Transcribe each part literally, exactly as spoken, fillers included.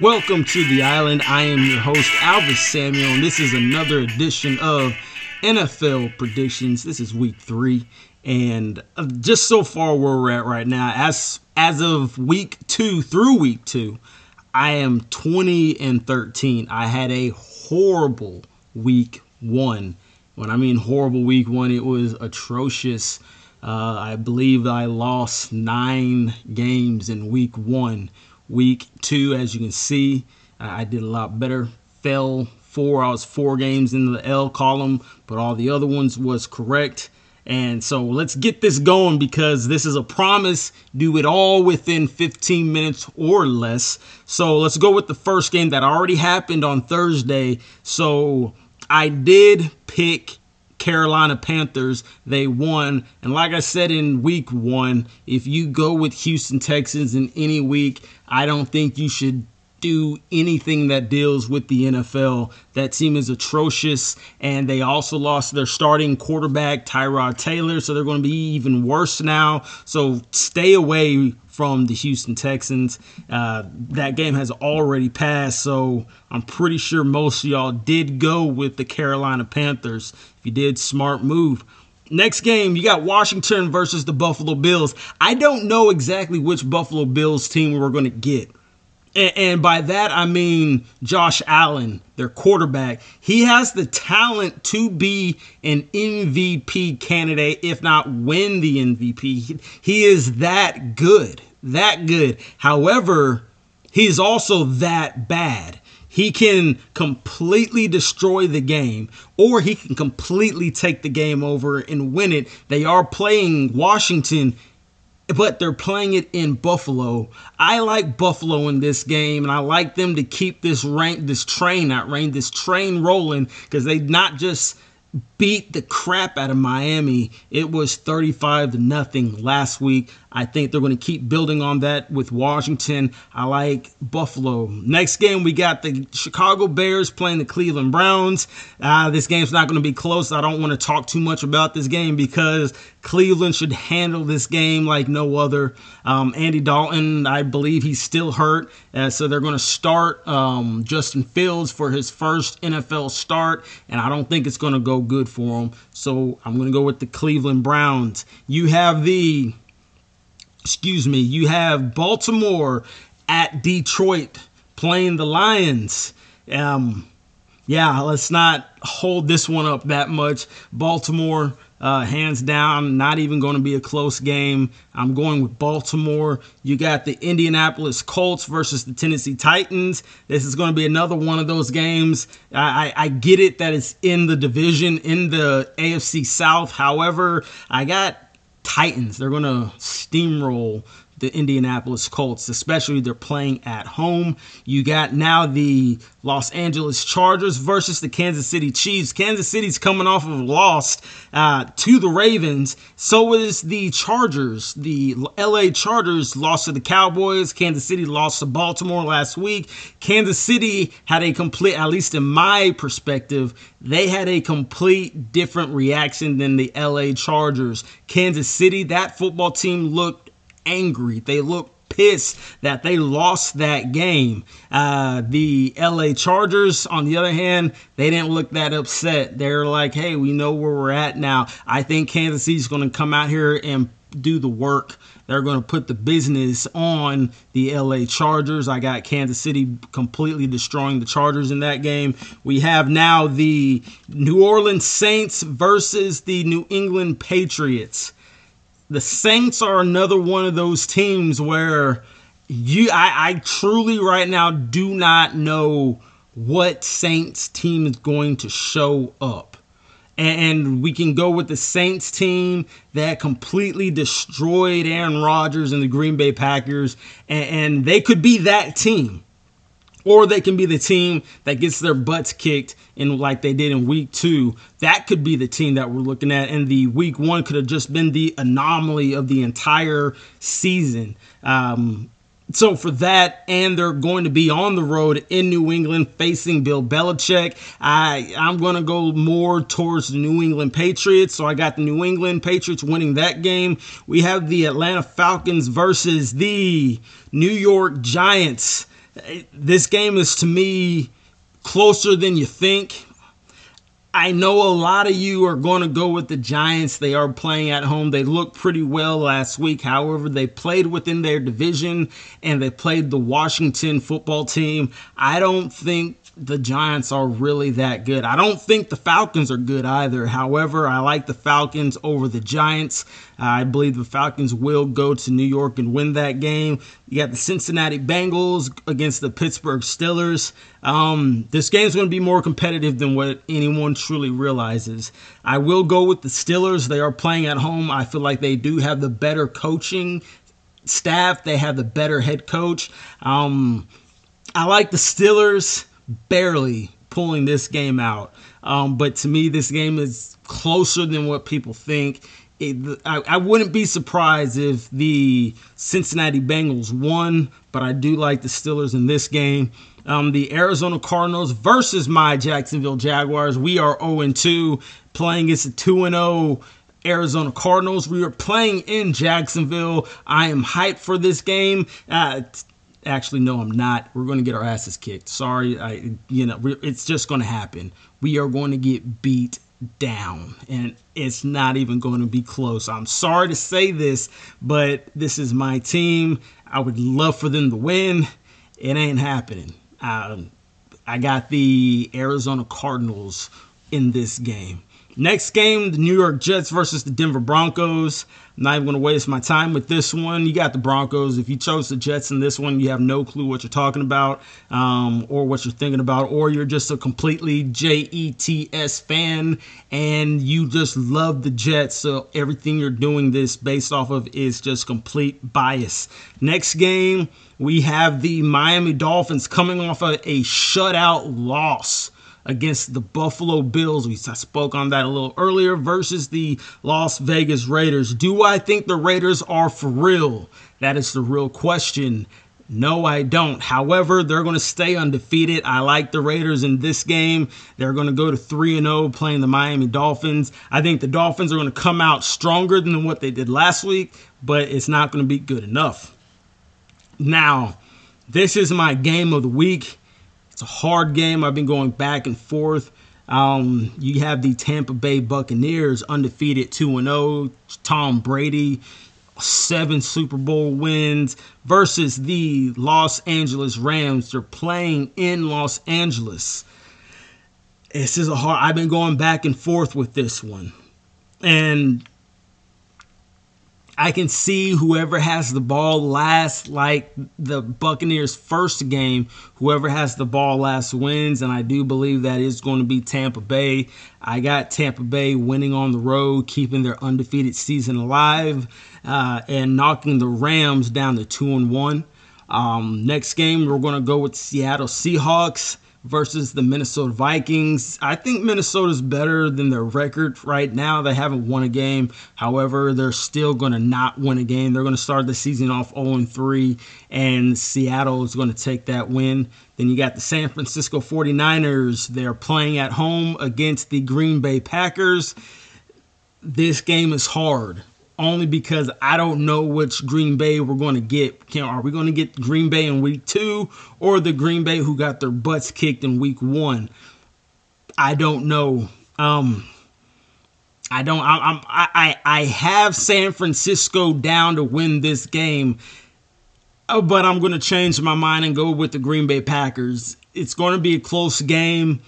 Welcome to the island. I am your host, Alvis Samuel, and this is another edition of N F L Predictions. This is week three, and just so far where we're at right now, as as of week two through week two, I am twenty and thirteen. I had a horrible week one. When I mean horrible week one, it was atrocious. Uh, I believe I lost nine games in week one. Week two, as you can see, I did a lot better. Fell four. I was four games into the L column, but all the other ones was correct. And so let's get this going because this is a promise. Do it all within fifteen minutes or less. So let's go with the first game that already happened on Thursday. So I did pick Carolina Panthers. They won. And like I said in week one, if you go with Houston Texans in any week, I don't think you should do anything that deals with the N F L. That team is atrocious, and they also lost their starting quarterback, Tyrod Taylor, so they're going to be even worse now. So stay away from the Houston Texans. Uh, that game has already passed, so I'm pretty sure most of y'all did go with the Carolina Panthers. If you did, smart move. Next game, you got Washington versus the Buffalo Bills. I don't know exactly which Buffalo Bills team we're going to get. And by that, I mean Josh Allen, their quarterback. He has the talent to be an M V P candidate, if not win the M V P. He is that good, that good. However, he's also that bad. He can completely destroy the game, or he can completely take the game over and win it. They are playing Washington, but they're playing it in Buffalo. I like Buffalo in this game, and I like them to keep this rank, this train, not rain, this train rolling, because they not just beat the crap out of Miami. It was thirty-five to nothing last week. I think they're going to keep building on that with Washington. I like Buffalo. Next game, we got the Chicago Bears playing the Cleveland Browns. Uh, this game's not going to be close. I don't want to talk too much about this game because Cleveland should handle this game like no other. Um, Andy Dalton, I believe he's still hurt, uh, so they're going to start um, Justin Fields for his first N F L start, and I don't think it's going to go good for him. So I'm going to go with the Cleveland Browns. You have the... Excuse me, you have Baltimore at Detroit playing the Lions. Um, yeah, let's not hold this one up that much. Baltimore, uh, hands down, not even going to be a close game. I'm going with Baltimore. You got the Indianapolis Colts versus the Tennessee Titans. This is going to be another one of those games. I, I, I get it that it's in the division, in the A F C South. However, I got Titans. They're going to steamroll the Indianapolis Colts, especially they're playing at home. You got now the Los Angeles Chargers versus the Kansas City Chiefs. Kansas City's coming off of a loss uh, to the Ravens. So is the Chargers. The L A Chargers lost to the Cowboys. Kansas City lost to Baltimore last week. Kansas City had a complete, at least in my perspective, they had a complete different reaction than the L A Chargers. Kansas City, that football team looked angry. They look pissed that they lost that game. Uh, the L A Chargers, on the other hand, they didn't look that upset. They're like, hey, we know where we're at now. I think Kansas City's going to come out here and do the work. They're going to put the business on the L A Chargers. I got Kansas City completely destroying the Chargers in that game. We have now the New Orleans Saints versus the New England Patriots. The Saints are another one of those teams where you, I, I truly right now do not know what Saints team is going to show up. And we can go with the Saints team that completely destroyed Aaron Rodgers and the Green Bay Packers, and, and they could be that team. Or they can be the team that gets their butts kicked in like they did in week two. That could be the team that we're looking at. And the week one could have just been the anomaly of the entire season. Um, so for that, and they're going to be on the road in New England facing Bill Belichick. I, I'm going to go more towards the New England Patriots. So I got the New England Patriots winning that game. We have the Atlanta Falcons versus the New York Giants. This game is, to me, closer than you think. I know a lot of you are going to go with the Giants. They are playing at home. They looked pretty well last week. However, they played within their division, and they played the Washington football team. I don't think the Giants are really that good. I don't think the Falcons are good either. However, I like the Falcons over the Giants. I believe the Falcons will go to New York and win that game. You got the Cincinnati Bengals against the Pittsburgh Steelers. Um, this game's going to be more competitive than what anyone truly realizes. I will go with the Steelers. They are playing at home. I feel like they do have the better coaching staff. They have the better head coach. Um, I like the Steelers barely pulling this game out. Um, but to me, this game is closer than what people think. It, I, I wouldn't be surprised if the Cincinnati Bengals won, but I do like the Steelers in this game. Um, the Arizona Cardinals versus my Jacksonville Jaguars. We are oh and two, playing against the two and oh Arizona Cardinals. We are playing in Jacksonville. I am hyped for this game. Uh, actually, no, I'm not. We're going to get our asses kicked. Sorry, I, you know, it's just going to happen. We are going to get beat down, and it's not even going to be close. I'm sorry to say this, but this is my team. I would love for them to win. It ain't happening. Um, I got the Arizona Cardinals in this game. Next game, the New York Jets versus the Denver Broncos. I'm not even going to waste my time with this one. You got the Broncos. If you chose the Jets in this one, you have no clue what you're talking about um, or what you're thinking about, or you're just a completely J E T S fan and you just love the Jets. So everything you're doing this based off of is just complete bias. Next game, we have the Miami Dolphins coming off of a shutout loss against the Buffalo Bills. We spoke on that a little earlier, versus the Las Vegas Raiders. Do I think the Raiders are for real? That is the real question. No, I don't. However, they're going to stay undefeated. I like the Raiders in this game. They're going to go to three and oh playing the Miami Dolphins. I think the Dolphins are going to come out stronger than what they did last week, but it's not going to be good enough. Now, this is my game of the week. It's a hard game. I've been going back and forth. Um, you have the Tampa Bay Buccaneers, undefeated two and oh. Tom Brady, seven Super Bowl wins, versus the Los Angeles Rams. They're playing in Los Angeles. This is a hard. I've been going back and forth with this one, and I can see whoever has the ball last, like the Buccaneers' first game, whoever has the ball last wins, and I do believe that is going to be Tampa Bay. I got Tampa Bay winning on the road, keeping their undefeated season alive, uh, and knocking the Rams down to two and one. Um, next game, we're going to go with Seattle Seahawks versus the Minnesota Vikings. I think Minnesota's better than their record right now. They haven't won a game. However, they're still going to not win a game. They're going to start the season off oh and three, and Seattle is going to take that win. Then you got the San Francisco forty-niners. They're playing at home against the Green Bay Packers. This game is hard, only because I don't know which Green Bay we're going to get. Can, are we going to get Green Bay in week two or the Green Bay who got their butts kicked in week one? I don't know. Um, I don't. I, I'm. I, I. I have San Francisco down to win this game, but I'm going to change my mind and go with the Green Bay Packers. It's going to be a close game,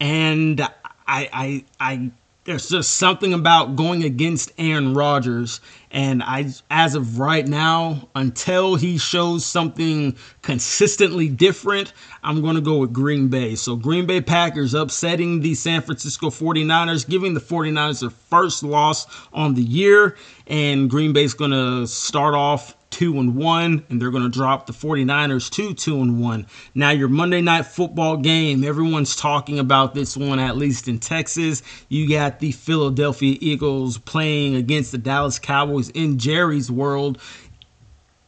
and I. I. I There's just something about going against Aaron Rodgers. And I, as of right now, until he shows something consistently different, I'm going to go with Green Bay. So Green Bay Packers upsetting the San Francisco forty-niners, giving the forty-niners their first loss on the year. And Green Bay's going to start off two and one, and they're going to drop the forty-niners to two and one. Now, your Monday night football game, everyone's talking about this one, at least in Texas. You got the Philadelphia Eagles playing against the Dallas Cowboys in Jerry's world.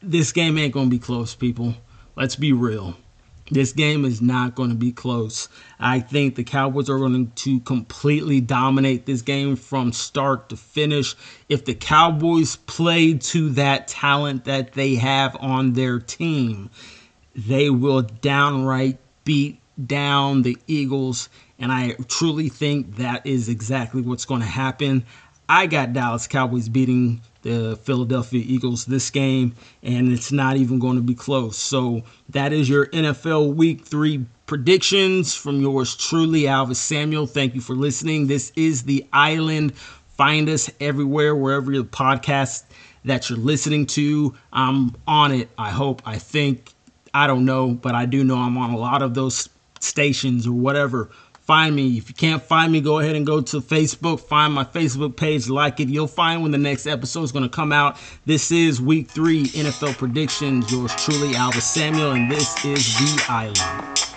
This game ain't going to be close, people. Let's be real. This game is not going to be close. I think the Cowboys are going to completely dominate this game from start to finish. If the Cowboys play to that talent that they have on their team, they will downright beat down the Eagles, and I truly think that is exactly what's going to happen. I got Dallas Cowboys beating the Philadelphia Eagles this game, and it's not even going to be close. So that is your N F L Week three predictions from yours truly, Alvis Samuel. Thank you for listening. This is The Island. Find us everywhere, wherever your podcast that you're listening to. I'm on it, I hope, I think. I don't know, but I do know I'm on a lot of those stations or whatever. Find me. If you can't find me, go ahead and go to Facebook. Find my Facebook page. Like it. You'll find when the next episode is going to come out. This is Week three N F L Predictions. Yours truly, Alvis Samuel, and this is The Island.